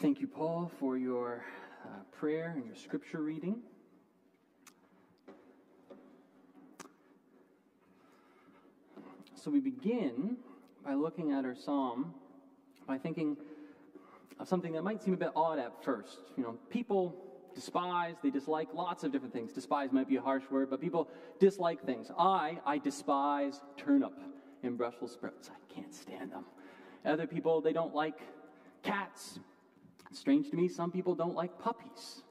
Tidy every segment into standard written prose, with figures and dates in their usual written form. Thank you, Paul, for your prayer and your scripture reading. So we begin by looking at our psalm by thinking of something that might seem a bit odd at first. You know, people despise, they dislike lots of different things. Despise might be a harsh word, but people dislike things. I despise turnip and Brussels sprouts. I can't stand them. Other people, they don't like cats. It's strange to me, some people don't like puppies.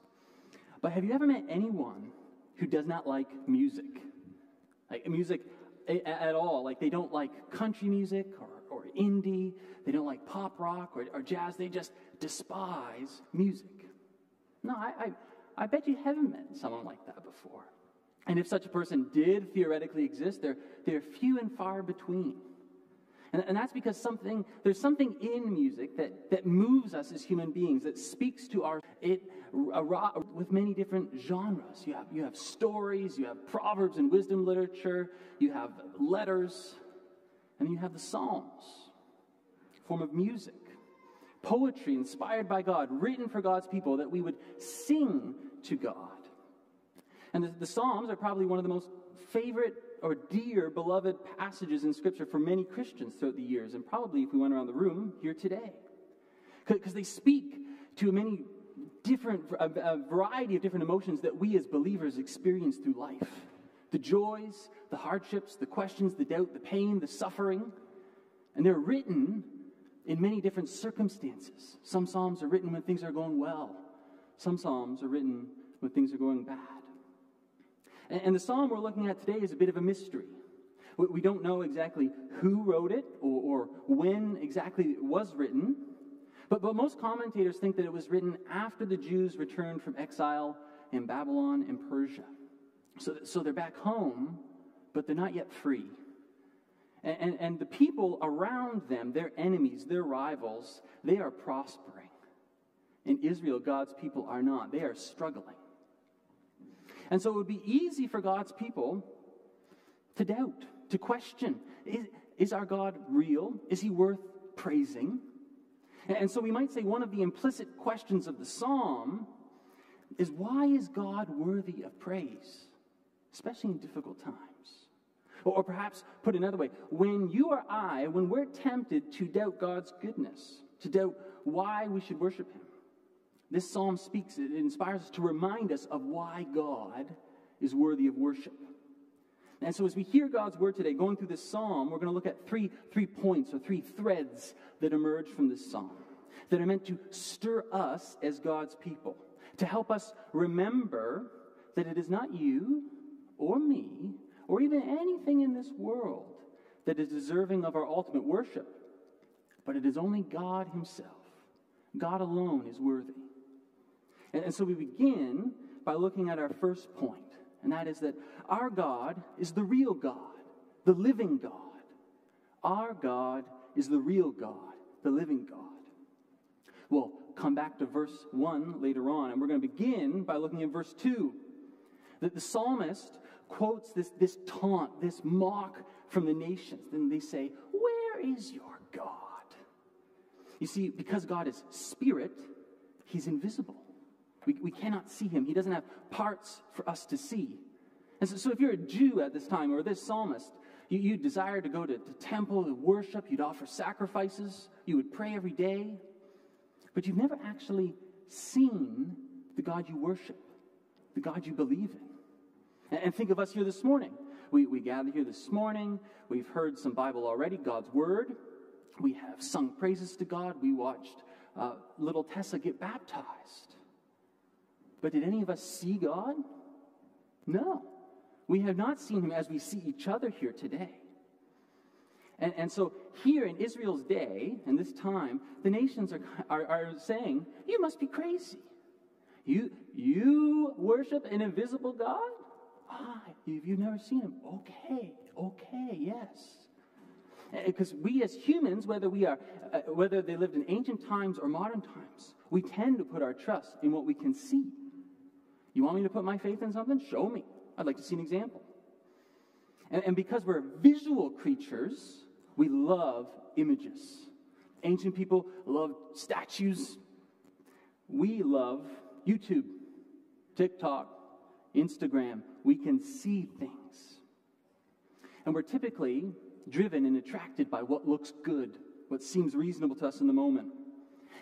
But have you ever met anyone who does not like music? Like music at all. Like they don't like country music or indie. They don't like pop rock or jazz. They just despise music. No, I bet you haven't met someone like that before. And if such a person did theoretically exist, they're few and far between. And that's because there's something in music that moves us as human beings, that speaks to with many different genres. You have stories, you have proverbs and wisdom literature, you have letters, and you have the Psalms, form of music. Poetry inspired by God, written for God's people, that we would sing to God. And the Psalms are probably one of the most favorite or dear, beloved passages in Scripture for many Christians throughout the years, and probably if we went around the room here today. Because they speak to a variety of different emotions that we as believers experience through life. The joys, the hardships, the questions, the doubt, the pain, the suffering. And they're written in many different circumstances. Some psalms are written when things are going well. Some psalms are written when things are going bad. And the psalm we're looking at today is a bit of a mystery. We don't know exactly who wrote it or when exactly it was written. But most commentators think that it was written after the Jews returned from exile in Babylon and Persia. So they're back home, but they're not yet free. And the people around them, their enemies, their rivals, they are prospering. In Israel, God's people are not. They are struggling. And so it would be easy for God's people to doubt, to question. Is our God real? Is he worth praising? And so we might say one of the implicit questions of the psalm is, why is God worthy of praise, especially in difficult times? Or perhaps put another way, when you or I, when we're tempted to doubt God's goodness, to doubt why we should worship him, this psalm speaks, it inspires us to remind us of why God is worthy of worship. And so as we hear God's word today, going through this psalm, we're going to look at three points or three threads that emerge from this psalm that are meant to stir us as God's people, to help us remember that it is not you or me or even anything in this world that is deserving of our ultimate worship, but it is only God himself. God alone is worthy. And so we begin by looking at our first point, and that is that our God is the real God, the living God. Our God is the real God, the living God. We'll come back to verse 1 later on, and we're going to begin by looking at verse 2. That the psalmist quotes this taunt, this mock from the nations. Then they say, "Where is your God?" You see, because God is spirit, he's invisible. We cannot see him. He doesn't have parts for us to see. And so if you're a Jew at this time, or this psalmist, you desire to go to temple, to worship, you'd offer sacrifices, you would pray every day, but you've never actually seen the God you worship, the God you believe in. And think of us here this morning. We gather here this morning, we've heard some Bible already, God's word, we have sung praises to God, we watched little Tessa get baptized. But did any of us see God? No. We have not seen him as we see each other here today. And so here in Israel's day, in this time, the nations are saying, "You must be crazy. You worship an invisible God? You've never seen him. Okay, yes." Because we as humans, whether they lived in ancient times or modern times, we tend to put our trust in what we can see. You want me to put my faith in something? Show me. I'd like to see an example. And because we're visual creatures, we love images. Ancient people loved statues. We love YouTube, TikTok, Instagram. We can see things. And we're typically driven and attracted by what looks good, what seems reasonable to us in the moment.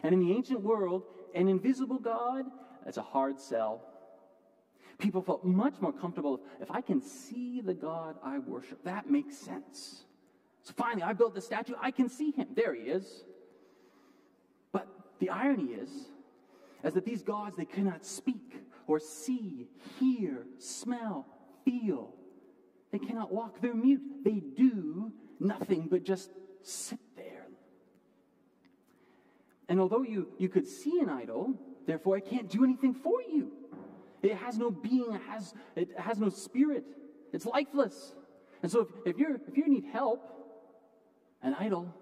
And in the ancient world, an invisible God, that's a hard sell. People felt much more comfortable if I can see the God I worship. That makes sense. So finally, I built the statue. I can see him. There he is. But the irony is that these gods, they cannot speak or see, hear, smell, feel. They cannot walk. They're mute. They do nothing but just sit there. And although you could see an idol, therefore it can't do anything for you. It has no being. It has no spirit. It's lifeless. And so if you need help, an idol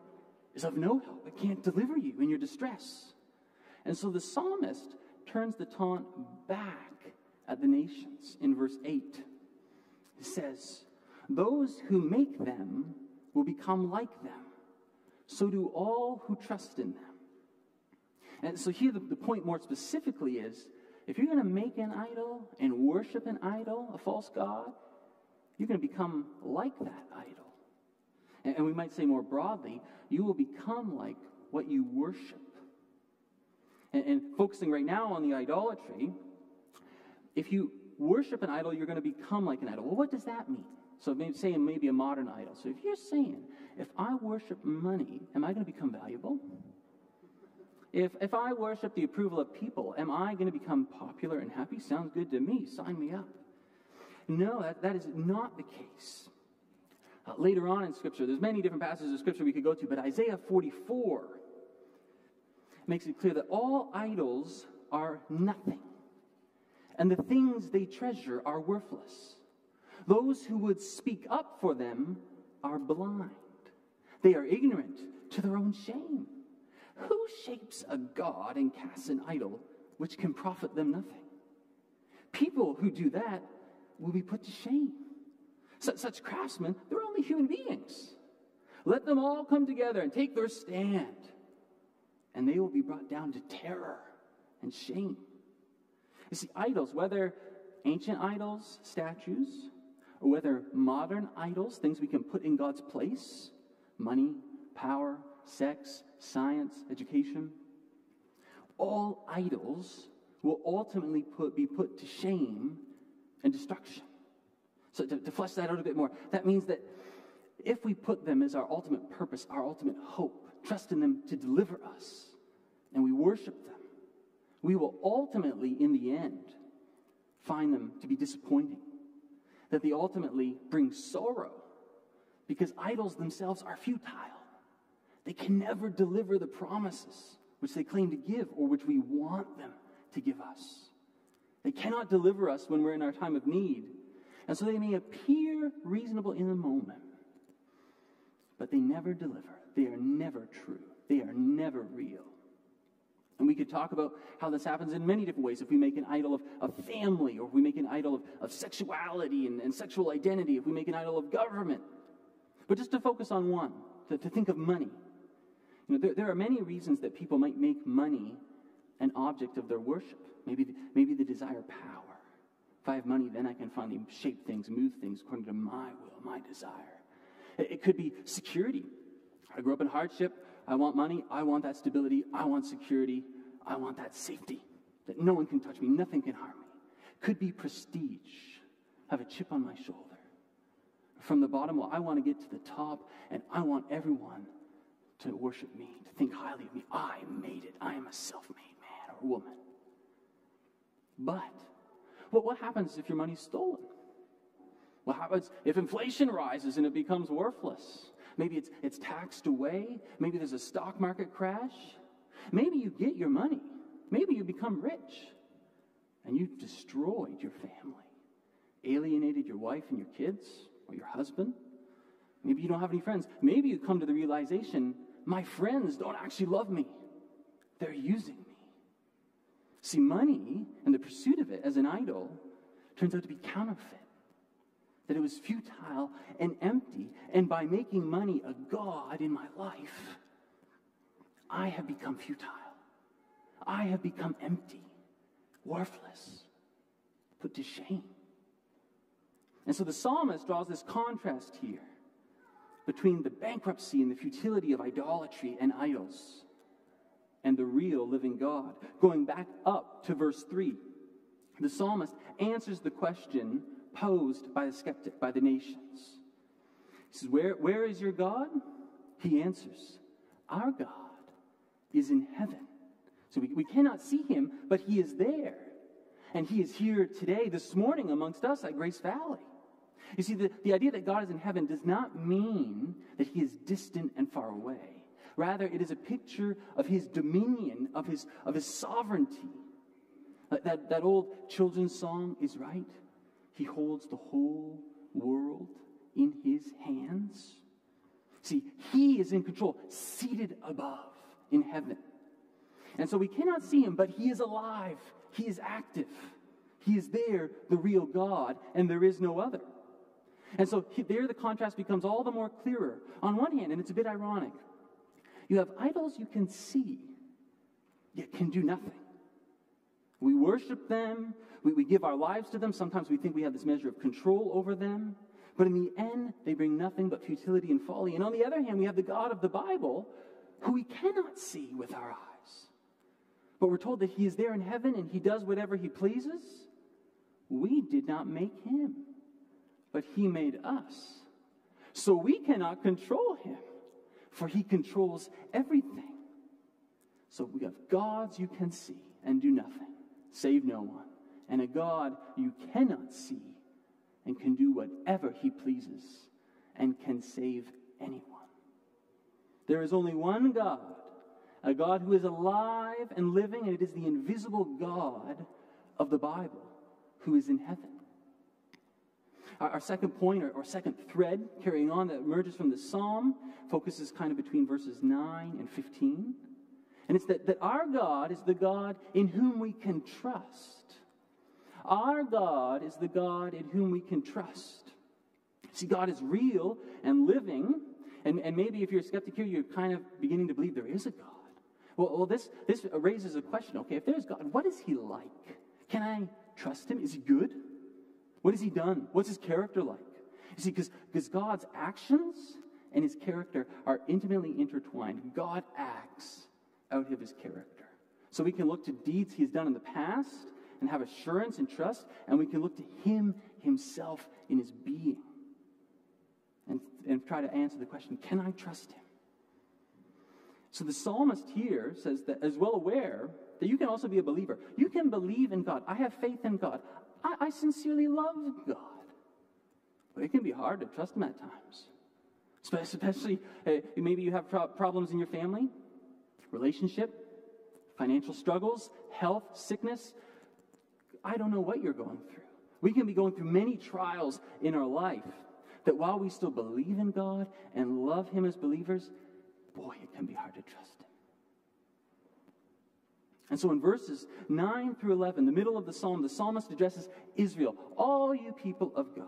is of no help. It can't deliver you in your distress. And so the psalmist turns the taunt back at the nations in verse 8. He says, "Those who make them will become like them. So do all who trust in them." And so here the point more specifically is, if you're going to make an idol and worship an idol, a false god, you're going to become like that idol. And we might say more broadly, you will become like what you worship. And focusing right now on the idolatry, if you worship an idol, you're going to become like an idol. Well, what does that mean? So maybe a modern idol. So if you're saying, if I worship money, am I going to become valuable? If I worship the approval of people, am I going to become popular and happy? Sounds good to me. Sign me up. No, that is not the case. Later on in Scripture, there's many different passages of Scripture we could go to, but Isaiah 44 makes it clear that all idols are nothing, and the things they treasure are worthless. Those who would speak up for them are blind. They are ignorant to their own shame. Who shapes a god and casts an idol which can profit them nothing? People who do that will be put to shame. Such craftsmen, they're only human beings. Let them all come together and take their stand, and they will be brought down to terror and shame. You see, idols, whether ancient idols, statues, or whether modern idols, things we can put in God's place, money, power, sex, science, education, all idols will ultimately be put to shame and destruction. So to flesh that out a bit more, that means that if we put them as our ultimate purpose, our ultimate hope, trust in them to deliver us, and we worship them, we will ultimately, in the end, find them to be disappointing, that they ultimately bring sorrow, because idols themselves are futile. They can never deliver the promises which they claim to give or which we want them to give us. They cannot deliver us when we're in our time of need. And so they may appear reasonable in the moment, but they never deliver. They are never true. They are never real. And we could talk about how this happens in many different ways. If we make an idol of family, or if we make an idol of sexuality and sexual identity, if we make an idol of government. But just to focus on one, to think of money. You know, there are many reasons that people might make money an object of their worship. Maybe they desire power. If I have money, then I can finally shape things, move things according to my will, my desire. It could be security. I grew up in hardship. I want money. I want that stability. I want security. I want that safety, that no one can touch me, nothing can harm me. Could be prestige. I have a chip on my shoulder. From the bottom, well, I want to get to the top, and I want everyone to worship me, to think highly of me. I made it. I am a self-made man or woman. But what happens if your money's stolen? What happens if inflation rises and it becomes worthless? Maybe it's taxed away. Maybe there's a stock market crash. Maybe you get your money. Maybe you become rich, and you've destroyed your family, alienated your wife and your kids or your husband. Maybe you don't have any friends. Maybe you come to the realization, my friends don't actually love me. They're using me. See, money and the pursuit of it as an idol turns out to be counterfeit, that it was futile and empty, and by making money a god in my life, I have become futile. I have become empty, worthless, put to shame. And so the psalmist draws this contrast here between the bankruptcy and the futility of idolatry and idols and the real living God. Going back up to verse 3, the psalmist answers the question posed by the skeptic, by the nations. He says, where is your God? He answers, our God is in heaven. So we cannot see him, but he is there. And he is here today, this morning, amongst us at Grace Valley. You see, the idea that God is in heaven does not mean that he is distant and far away. Rather, it is a picture of his dominion, of his sovereignty. That old children's song is right. He holds the whole world in his hands. See, he is in control, seated above in heaven. And so we cannot see him, but he is alive. He is active. He is there, the real God, and there is no other. And so there the contrast becomes all the more clearer. On one hand, and it's a bit ironic, you have idols you can see, yet can do nothing. We worship them. We give our lives to them. Sometimes we think we have this measure of control over them. But in the end, they bring nothing but futility and folly. And on the other hand, we have the God of the Bible, who we cannot see with our eyes. But we're told that he is there in heaven and he does whatever he pleases. We did not make him, but he made us. So we cannot control him, for he controls everything. So we have gods you can see and do nothing, save no one, and a God you cannot see and can do whatever he pleases and can save anyone. There is only one God, a God who is alive and living, and it is the invisible God of the Bible who is in heaven. Our second point, or second thread carrying on that emerges from the psalm, focuses kind of between verses 9 and 15. And it's that our God is the God in whom we can trust. Our God is the God in whom we can trust. See, God is real and living, and maybe if you're a skeptic here, you're kind of beginning to believe there is a God. Well, this raises a question. Okay, if there's God, what is he like? Can I trust him? Is he good? What has he done? What's his character like? You see, because God's actions and his character are intimately intertwined. God acts out of his character. So we can look to deeds he's done in the past and have assurance and trust, and we can look to him himself in his being and try to answer the question, can I trust him? So the psalmist here says that is well aware that you can also be a believer. You can believe in God. I have faith in God. I sincerely love God. But it can be hard to trust him at times. Especially maybe you have problems in your family, relationship, financial struggles, health, sickness. I don't know what you're going through. We can be going through many trials in our life that while we still believe in God and love him as believers, boy, it can be hard to trust him. And so in verses 9 through 11, the middle of the psalm, the psalmist addresses Israel, all you people of God.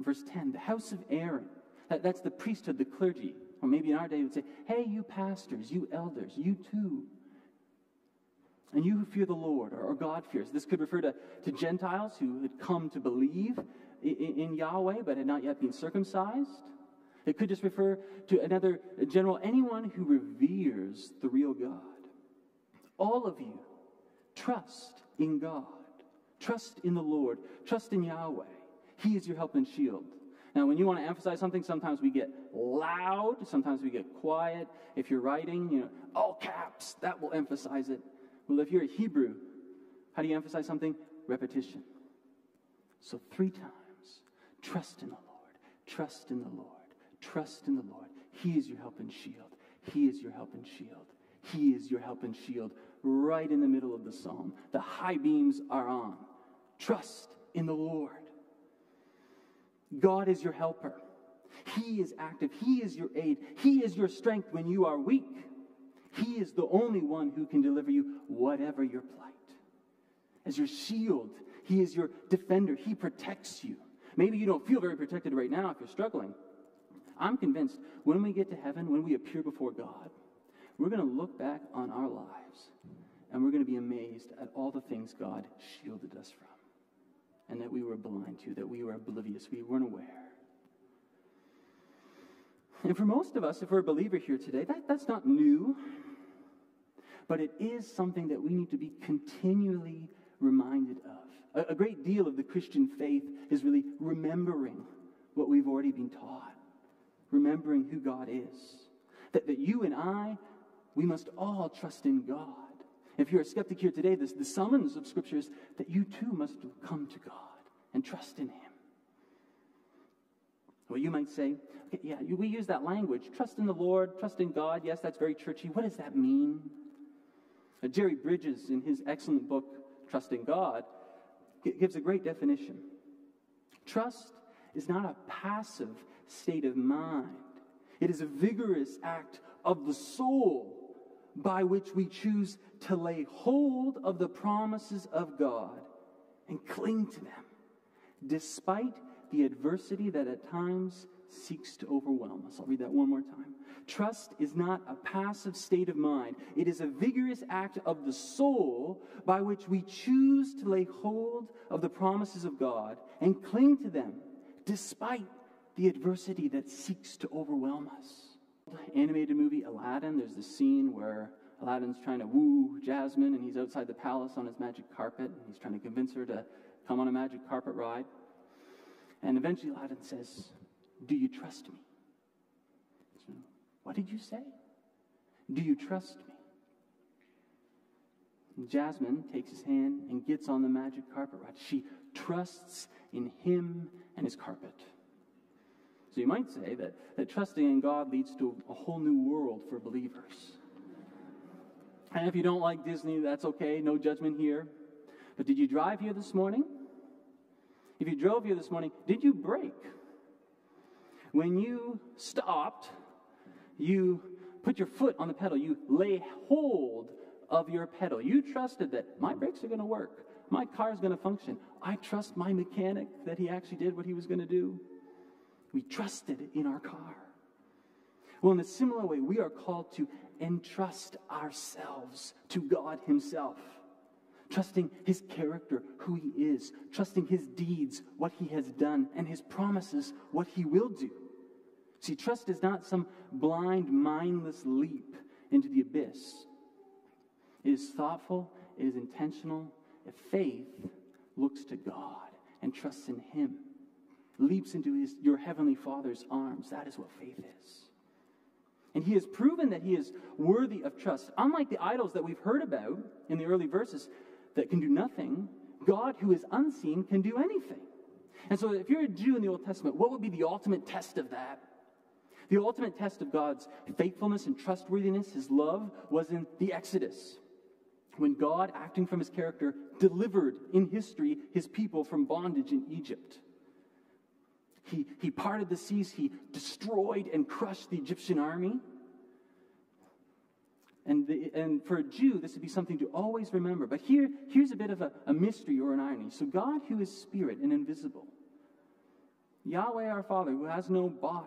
In verse 10, the house of Aaron, that's the priesthood, the clergy. Or maybe in our day, it would say, hey, you pastors, you elders, you too. And you who fear the Lord, or God fears. This could refer to Gentiles who had come to believe in Yahweh but had not yet been circumcised. It could just refer to another general, anyone who reveres the real God. All of you, trust in God. Trust in the Lord. Trust in Yahweh. He is your help and shield. Now, when you want to emphasize something, sometimes we get loud. Sometimes we get quiet. If you're writing, all caps, that will emphasize it. Well, if you're a Hebrew, how do you emphasize something? Repetition. So 3 times. Trust in the Lord. Trust in the Lord. Trust in the Lord. He is your help and shield. He is your help and shield. He is your help and shield. Right in the middle of the psalm. The high beams are on. Trust in the Lord. God is your helper. He is active. He is your aid. He is your strength when you are weak. He is the only one who can deliver you whatever your plight. As your shield, he is your defender. He protects you. Maybe you don't feel very protected right now if you're struggling. I'm convinced when we get to heaven, when we appear before God, we're going to look back on our lives lives. And we're going to be amazed at all the things God shielded us from, and that we were blind to, that we were oblivious, we weren't aware. And for most of us, if we're a believer here today, that's not new. But it is something that we need to be continually reminded of. A great deal of the Christian faith is really remembering what we've already been taught, remembering who God is. That you and I, we must all trust in God. If you're a skeptic here today, the summons of Scripture is that you too must come to God and trust in Him. Well, you might say, okay, yeah, we use that language, trust in the Lord, trust in God. Yes, that's very churchy. What does that mean? Jerry Bridges, in his excellent book, Trusting God, gives a great definition. Trust is not a passive state of mind. It is a vigorous act of the soul by which we choose to lay hold of the promises of God and cling to them, despite the adversity that at times seeks to overwhelm us. I'll read that one more time. Trust is not a passive state of mind. It is a vigorous act of the soul by which we choose to lay hold of the promises of God and cling to them despite the adversity that seeks to overwhelm us. Animated movie Aladdin, there's this scene where Aladdin's trying to woo Jasmine, and he's outside the palace on his magic carpet, and he's trying to convince her to come on a magic carpet ride. And eventually Aladdin says, "Do you trust me?" So, "What did you say?" "Do you trust me?" And Jasmine takes his hand and gets on the magic carpet ride. She trusts in him and his carpet. So you might say that trusting in God leads to a whole new world for believers. And if you don't like Disney, that's okay, no judgment here. But did you drive here this morning? If you drove here this morning, did you brake? When you stopped, you put your foot on the pedal. You lay hold of your pedal. You trusted that my brakes are going to work. My car is going to function. I trust my mechanic that he actually did what he was going to do. We trusted in our car. Well, in a similar way, we are called to entrust ourselves to God Himself. Trusting His character, who He is. Trusting His deeds, what He has done. And His promises, what He will do. See, trust is not some blind, mindless leap into the abyss. It is thoughtful. It is intentional. If faith looks to God and trusts in Him, leaps into your heavenly Father's arms. That is what faith is. And He has proven that He is worthy of trust. Unlike the idols that we've heard about in the early verses, that can do nothing, God, who is unseen, can do anything. And so if you're a Jew in the Old Testament, what would be the ultimate test of that? The ultimate test of God's faithfulness and trustworthiness, His love, was in the Exodus, when God, acting from His character, delivered in history His people from bondage in Egypt. He parted the seas, He destroyed and crushed the Egyptian army. And for a Jew, this would be something to always remember. But here's a bit of a mystery or an irony. So God, who is spirit and invisible, Yahweh our Father, who has no body,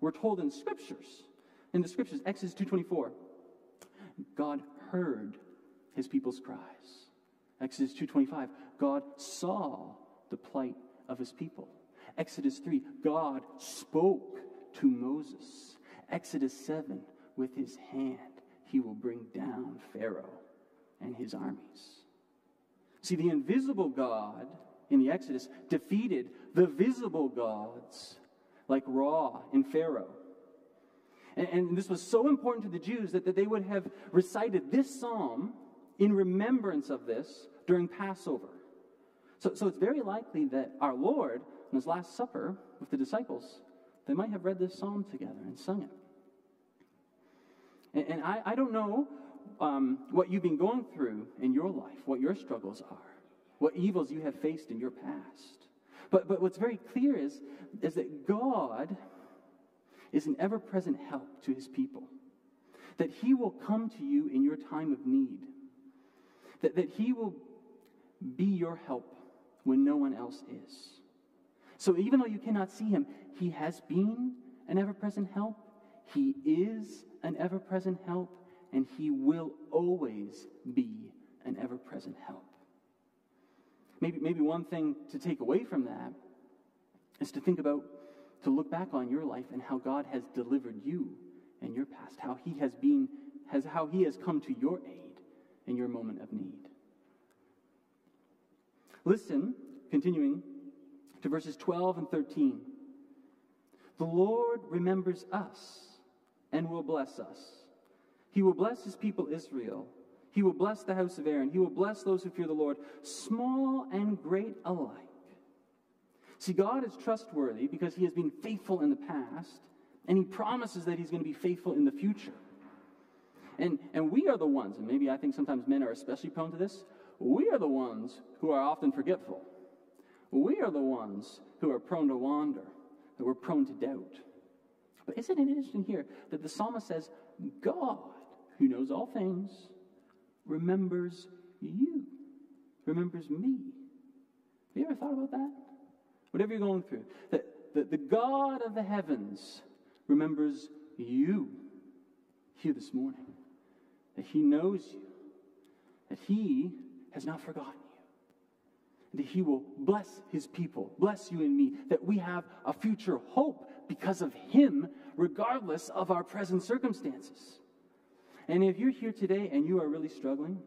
we're told in the Scriptures, Exodus 2:24, God heard His people's cries. Exodus 2:25, God saw the plight of His people. Exodus 3, God spoke to Moses. Exodus 7, with His hand, He will bring down Pharaoh and his armies. See, the invisible God in the Exodus defeated the visible gods like Ra and Pharaoh. And this was so important to the Jews that they would have recited this psalm in remembrance of this during Passover. So it's very likely that our Lord, in His Last Supper with the disciples, they might have read this psalm together and sung it. And I don't know what you've been going through in your life, what your struggles are, what evils you have faced in your past. But what's very clear is that God is an ever-present help to His people. That He will come to you in your time of need. That He will be your help when no one else is. So even though you cannot see Him, He has been an ever-present help. He is an ever-present help, and he will always be an ever-present help. Maybe one thing to take away from that is to think about, to look back on your life and how God has delivered you in your past, how he has come to your aid in your moment of need. Listen, continuing to verses 12 and 13. The Lord remembers us and will bless us. He will bless his people Israel. He will bless the house of Aaron. He will bless those who fear the Lord, small and great alike. See, God is trustworthy because he has been faithful in the past, and he promises that he's going to be faithful in the future. And we are the ones, and maybe I think sometimes men are especially prone to this, we are the ones who are often forgetful. We are the ones who are prone to wander, that we're prone to doubt. But isn't it interesting here that the psalmist says, God, who knows all things, remembers you, remembers me. Have you ever thought about that? Whatever you're going through, that the God of the heavens remembers you here this morning, that he knows you, that he has not forgotten you, that he will bless his people, bless you and me, that we have a future hope because of him, regardless of our present circumstances. And if you're here today and you are really struggling,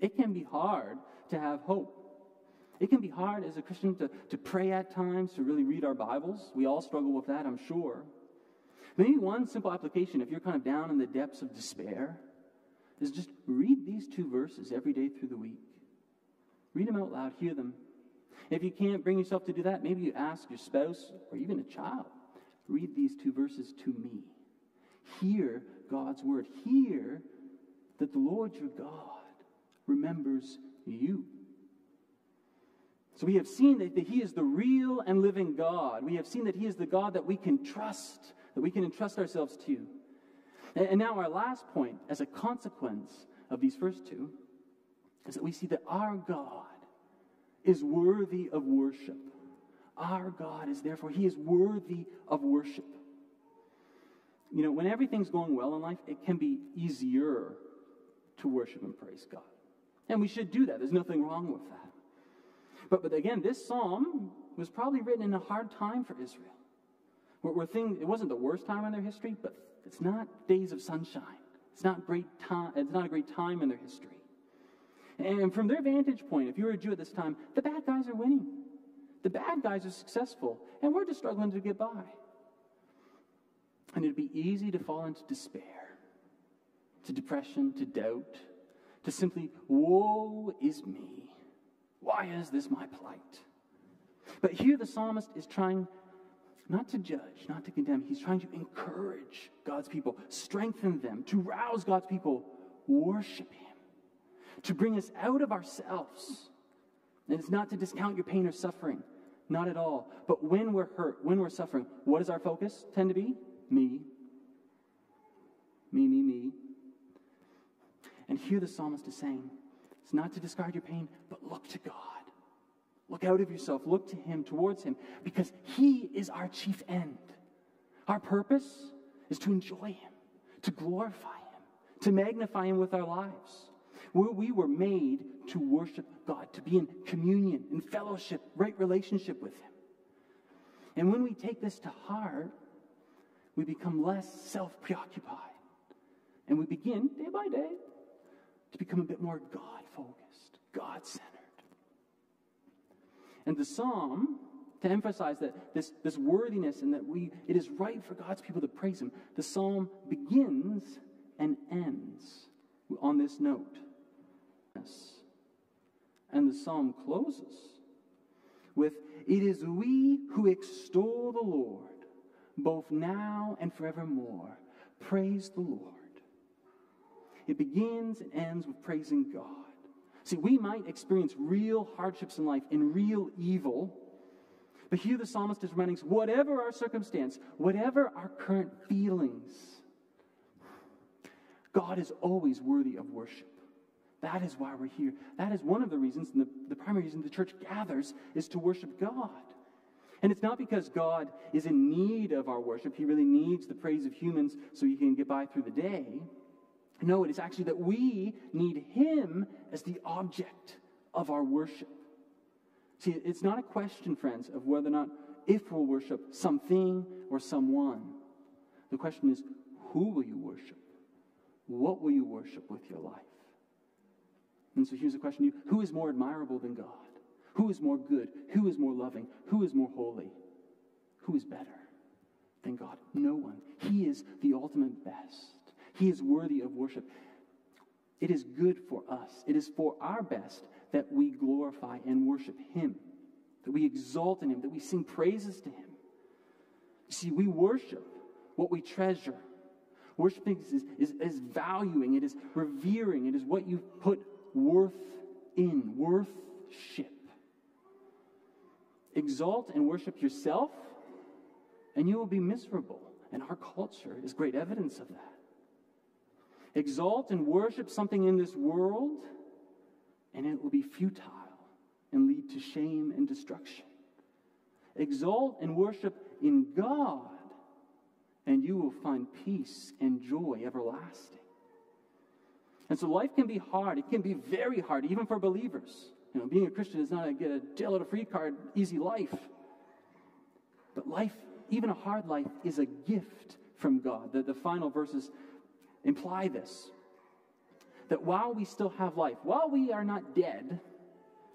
it can be hard to have hope. It can be hard as a Christian to pray at times, to really read our Bibles. We all struggle with that, I'm sure. Maybe one simple application, if you're kind of down in the depths of despair, is just read these two verses every day through the week. Read them out loud, hear them. If you can't bring yourself to do that, maybe you ask your spouse or even a child, read these two verses to me. Hear God's word. Hear that the Lord your God remembers you. So we have seen that he is the real and living God. We have seen that he is the God that we can trust, that we can entrust ourselves to. And now our last point, as a consequence of these first two, is that we see that our God is worthy of worship. Our God is therefore, he is worthy of worship. You know, when everything's going well in life, it can be easier to worship and praise God. And we should do that. There's nothing wrong with that. But again, this psalm was probably written in a hard time for Israel. It wasn't the worst time in their history, but it's not days of sunshine. It's not a great time in their history. And from their vantage point, if you were a Jew at this time, the bad guys are winning. The bad guys are successful, and we're just struggling to get by. And it'd be easy to fall into despair, to depression, to doubt, to simply, woe is me. Why is this my plight? But here the psalmist is trying not to judge, not to condemn. He's trying to encourage God's people, strengthen them, to rouse God's people, worship him, to bring us out of ourselves. And it's not to discount your pain or suffering, not at all. But when we're hurt, when we're suffering, what does our focus tend to be? Me. Me, me, me. And here the psalmist is saying, it's not to discard your pain, but look to God. Look out of yourself. Look to him, towards him, because he is our chief end. Our purpose is to enjoy him, to glorify him, to magnify him with our lives. We were made to worship God, to be in communion, in fellowship, right relationship with him. And when we take this to heart, we become less self-preoccupied. And we begin, day by day, to become a bit more God-focused, God-centered. And the psalm, to emphasize that this worthiness and that it is right for God's people to praise him, the psalm begins and ends on this note. And the psalm closes with, it is we who extol the Lord, both now and forevermore. Praise the Lord. It begins and ends with praising God. See, we might experience real hardships in life and real evil, but here the psalmist is reminding us, whatever our circumstance, whatever our current feelings, God is always worthy of worship. That is why we're here. That is one of the reasons, and the primary reason the church gathers is to worship God. And it's not because God is in need of our worship. He really needs the praise of humans so he can get by through the day. No, it is actually that we need him as the object of our worship. See, it's not a question, friends, of whether or not if we'll worship something or someone. The question is, who will you worship? What will you worship with your life? And so here's the question to you. Who is more admirable than God? Who is more good? Who is more loving? Who is more holy? Who is better than God? No one. He is the ultimate best. He is worthy of worship. It is good for us. It is for our best that we glorify and worship him, that we exalt in him, that we sing praises to him. You see, we worship what we treasure. Worshiping is valuing. It is revering. It is what you put worth in, worship. Exalt and worship yourself, and you will be miserable. And our culture is great evidence of that. Exalt and worship something in this world, and it will be futile and lead to shame and destruction. Exalt and worship in God, and you will find peace and joy everlasting. And so life can be hard. It can be very hard, even for believers. You know, being a Christian is not a get a jail or a free card, easy life. But life, even a hard life, is a gift from God. The final verses imply this, that while we still have life, while we are not dead,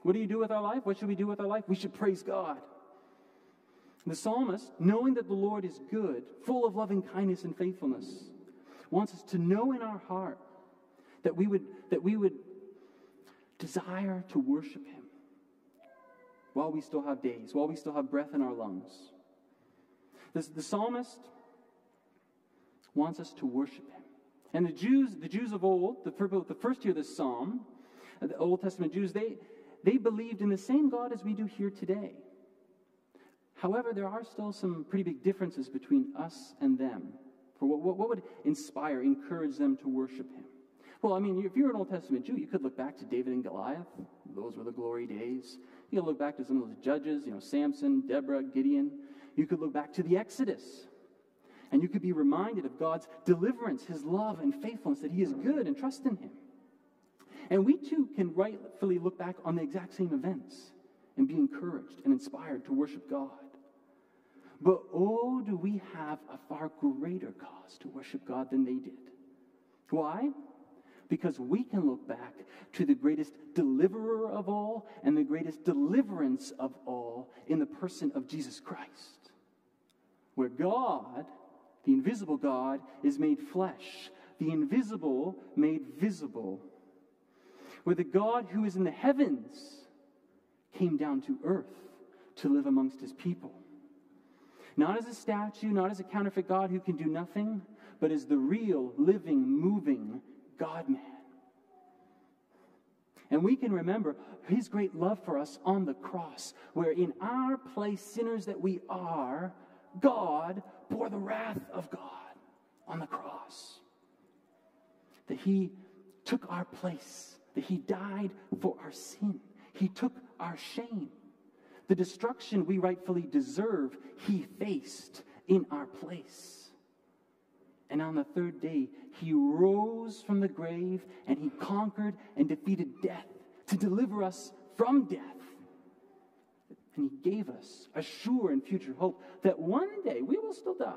what do you do with our life? What should we do with our life? We should praise God. The psalmist, knowing that the Lord is good, full of loving kindness and faithfulness, wants us to know in our heart that we would desire to worship him while we still have days, while we still have breath in our lungs. The psalmist wants us to worship him. And the Jews of old, the first year of this psalm, the Old Testament Jews, they believed in the same God as we do here today. However, there are still some pretty big differences between us and them. For what would inspire, encourage them to worship him? Well, I mean, if you're an Old Testament Jew, you could look back to David and Goliath. Those were the glory days. You could look back to some of those judges, you know, Samson, Deborah, Gideon. You could look back to the Exodus. And you could be reminded of God's deliverance, his love and faithfulness, that he is good, and trust in him. And we too can rightfully look back on the exact same events and be encouraged and inspired to worship God. But oh, do we have a far greater cause to worship God than they did. Why? Because we can look back to the greatest deliverer of all and the greatest deliverance of all in the person of Jesus Christ, where God, the invisible God, is made flesh, the invisible made visible, where the God who is in the heavens came down to earth to live amongst his people. Not as a statue, not as a counterfeit God who can do nothing, but as the real, living, moving God-man. And we can remember his great love for us on the cross, where in our place, sinners that we are, God bore the wrath of God on the cross. That he took our place, that he died for our sin. He took our shame. The destruction we rightfully deserve, he faced in our place. And on the third day, he rose from the grave, and he conquered and defeated death to deliver us from death. And he gave us a sure and future hope that one day we will still die.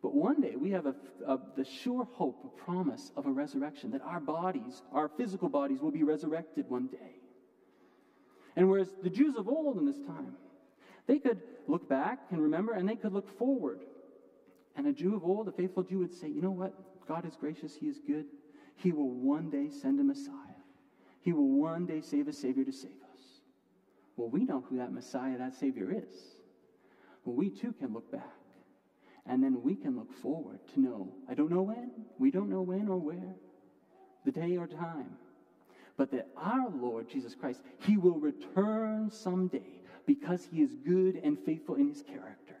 But one day we have the sure hope, a promise of a resurrection, that our bodies, our physical bodies, will be resurrected one day. And whereas the Jews of old in this time, they could look back and remember, and they could look forward. And a Jew of old, a faithful Jew, would say, you know what? God is gracious. He is good. He will one day send a Messiah. He will one day save a Savior to save us. Well, we know who that Messiah, that Savior is. Well, we too can look back. And then we can look forward to know, I don't know when. We don't know when or where, the day or time. But that our Lord Jesus Christ, he will return someday because he is good and faithful in his character.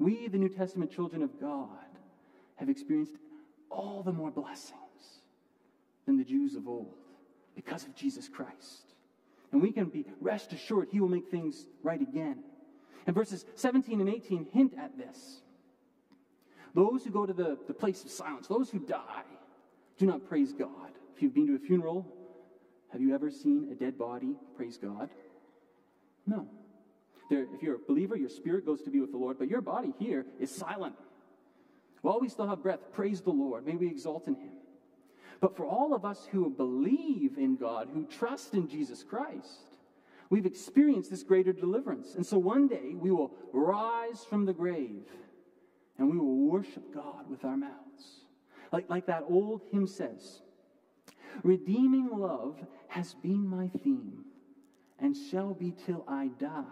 We, the New Testament children of God, have experienced all the more blessings than the Jews of old because of Jesus Christ. And we can be rest assured he will make things right again. And verses 17 and 18 hint at this. Those who go to the place of silence, those who die, do not praise God. If you've been to a funeral, have you ever seen a dead body praise God? No. If you're a believer, your spirit goes to be with the Lord, but your body here is silent. While we still have breath, praise the Lord. May we exalt in him. But for all of us who believe in God, who trust in Jesus Christ, we've experienced this greater deliverance. And so one day we will rise from the grave and we will worship God with our mouths. Like that old hymn says, redeeming love has been my theme and shall be till I die.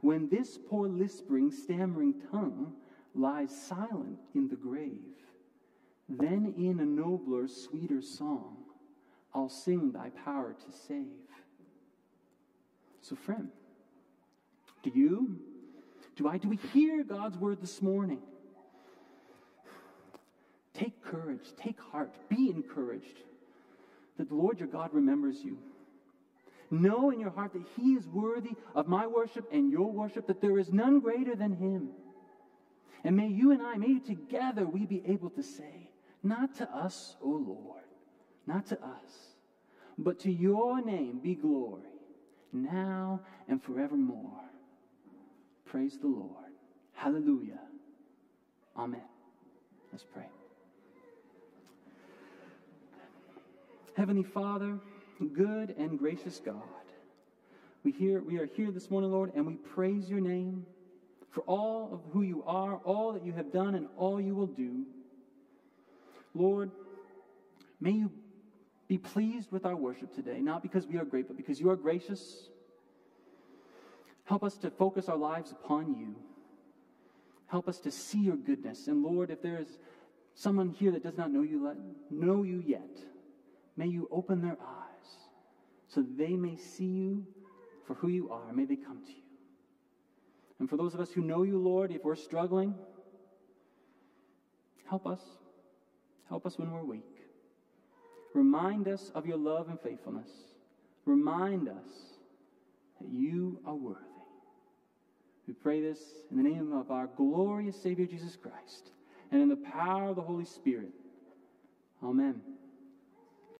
When this poor lisping, stammering tongue lies silent in the grave, then in a nobler, sweeter song, I'll sing thy power to save. So friend, do you, do I, do we hear God's word this morning? Take courage, take heart, be encouraged that the Lord your God remembers you. Know in your heart that he is worthy of my worship and your worship, that there is none greater than him. And may you and I, may together we be able to say, not to us, O Lord, not to us, but to your name be glory, now and forevermore. Praise the Lord. Hallelujah. Amen. Let's pray. Heavenly Father, good and gracious God, we are here this morning, Lord, and we praise your name for all of who you are, all that you have done, and all you will do. Lord, may you be pleased with our worship today, not because we are great, but because you are gracious. Help us to focus our lives upon you. Help us to see your goodness. And Lord, if there is someone here that does not know you yet, may you open their eyes so they may see you for who you are. May they come to you. And for those of us who know you, Lord, if we're struggling, help us. Help us when we're weak. Remind us of your love and faithfulness. Remind us that you are worthy. We pray this in the name of our glorious Savior, Jesus Christ, and in the power of the Holy Spirit. Amen.